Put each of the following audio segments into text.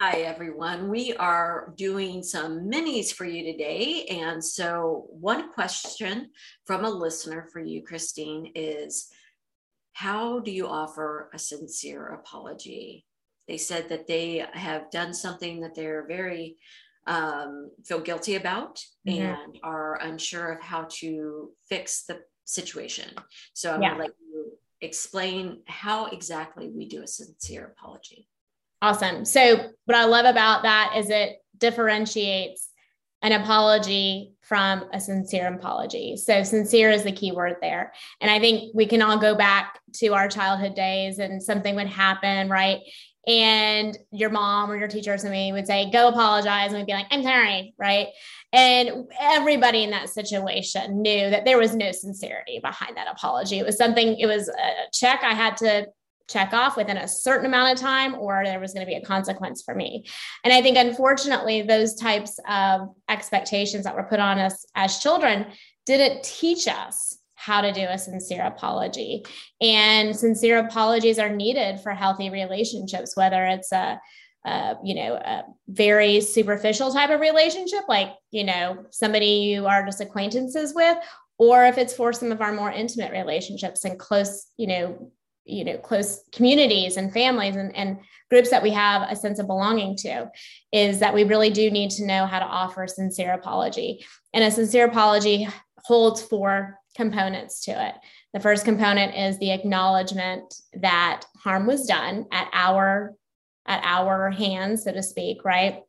Hi, everyone. We are doing some minis for you today. And so one question from a listener for you, Christine, is how do you offer a sincere apology? They said that they have done something that they're very feel guilty about and are unsure of how to fix the situation. So I'm going to let you explain how exactly we do a sincere apology. Awesome. So what I love about that is it differentiates an apology from a sincere apology. So sincere is the key word there. And I think we can all go back to our childhood days and something would happen, right? And your mom or your teacher or somebody would say, go apologize. And we'd be like, I'm sorry, right? And everybody in that situation knew that there was no sincerity behind that apology. It was something, it was a check I had to check off within a certain amount of time, or there was going to be a consequence for me. And I think, unfortunately, those types of expectations that were put on us as children didn't teach us how to do a sincere apology. And sincere apologies are needed for healthy relationships, whether it's a very superficial type of relationship, like, you know, somebody you are just acquaintances with, or if it's for some of our more intimate relationships and close, close communities and families and groups that we have a sense of belonging to, is that we really do need to know how to offer a sincere apology. And a sincere apology holds four components to it. The first component is the acknowledgement that harm was done at our hands, so to speak, right?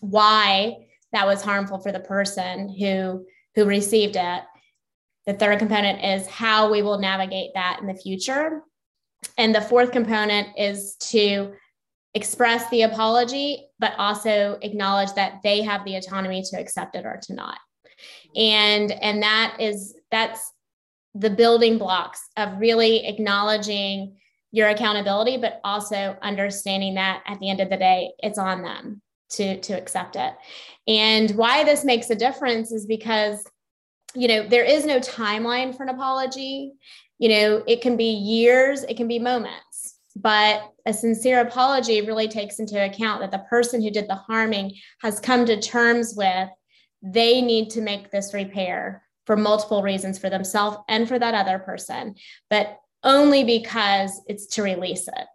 Why that was harmful for the person who received it. The third component is how we will navigate that in the future. And the fourth component is to express the apology, but also acknowledge that they have the autonomy to accept it or to not. And that's the building blocks of really acknowledging your accountability, but also understanding that at the end of the day, it's on them to accept it. And why this makes a difference is because, you know, there is no timeline for an apology. You know, it can be years, it can be moments, but a sincere apology really takes into account that the person who did the harming has come to terms with they need to make this repair for multiple reasons, for themselves and for that other person, but only because it's to release it,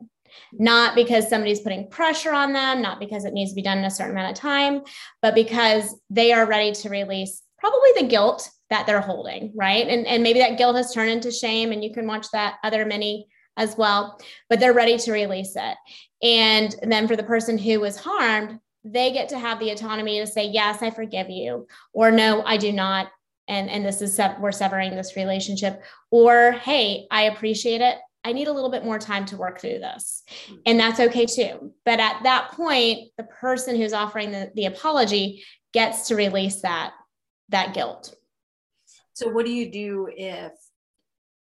not because somebody's putting pressure on them, not because it needs to be done in a certain amount of time, but because they are ready to release probably the guilt that they're holding, right? And maybe that guilt has turned into shame, and you can watch that other mini as well, but they're ready to release it. And then for the person who was harmed, they get to have the autonomy to say, yes, I forgive you, or no, I do not. And this is, we're severing this relationship, or, hey, I appreciate it. I need a little bit more time to work through this. And that's okay too. But at that point, the person who's offering the apology gets to release that guilt. So what do you do if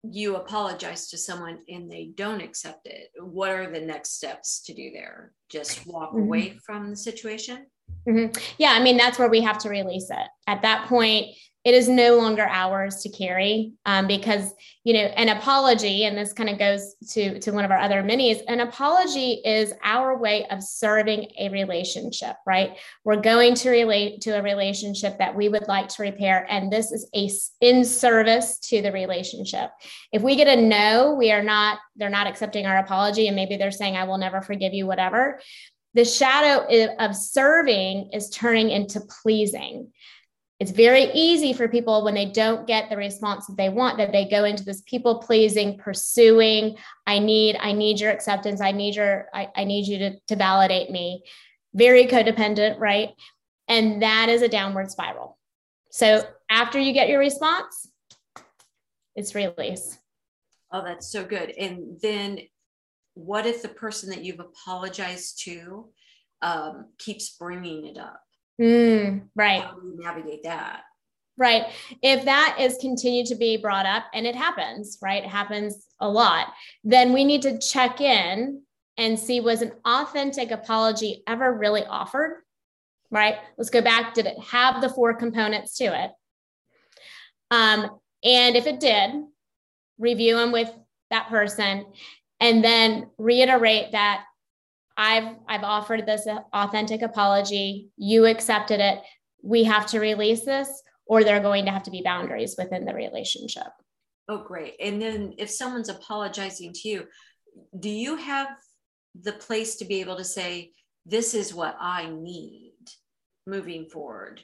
you apologize to someone and they don't accept it? What are the next steps to do there? Just walk away from the situation? Mm-hmm. Yeah, I mean, that's where we have to release it. At that point, it is no longer ours to carry because, you know, an apology, and this kind of goes to one of our other minis, an apology is our way of serving a relationship, right? We're going to relate to a relationship that we would like to repair. And this is in service to the relationship. If we get a no, they're not accepting our apology. And maybe they're saying, I will never forgive you, whatever. The shadow of serving is turning into pleasing. It's very easy for people when they don't get the response that they want, that they go into this people pleasing, pursuing, I need your acceptance. I need you to validate me. Very codependent, right? And that is a downward spiral. So after you get your response, it's release. Oh, that's so good. And then what if the person that you've apologized to keeps bringing it up? Right. How do you navigate that? Right. If that is continued to be brought up, and it happens, right? It happens a lot. Then we need to check in and see, was an authentic apology ever really offered? Right. Let's go back. Did it have the four components to it? And if it did, review them with that person and then reiterate that I've offered this authentic apology. You accepted it. We have to release this, or there are going to have to be boundaries within the relationship. Oh, great. And then if someone's apologizing to you, do you have the place to be able to say, this is what I need moving forward?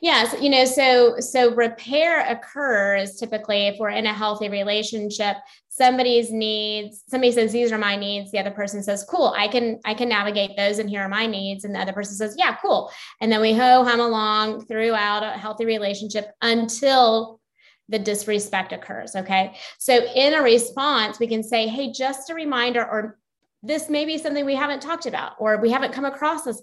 Yes. You know, so repair occurs typically if we're in a healthy relationship, somebody says, these are my needs. The other person says, cool, I can navigate those and here are my needs. And the other person says, yeah, cool. And then we ho-hum along throughout a healthy relationship until the disrespect occurs. Okay. So in a response, we can say, hey, just a reminder, or this may be something we haven't talked about, or we haven't come across this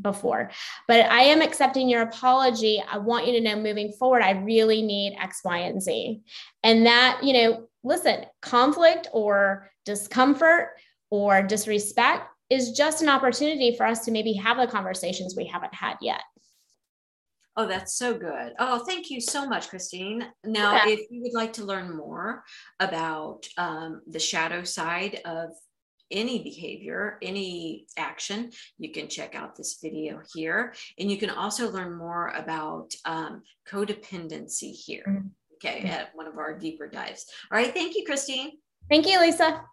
before, but I am accepting your apology. I want you to know moving forward, I really need X, Y, and Z. And that, you know, listen, conflict or discomfort or disrespect is just an opportunity for us to maybe have the conversations we haven't had yet. Oh, that's so good. Oh, thank you so much, Christine. Now, If you would like to learn more about the shadow side of any behavior, any action, you can check out this video here. And you can also learn more about codependency here. Okay, at one of our deeper dives. All right, thank you, Christine. Thank you, Lisa.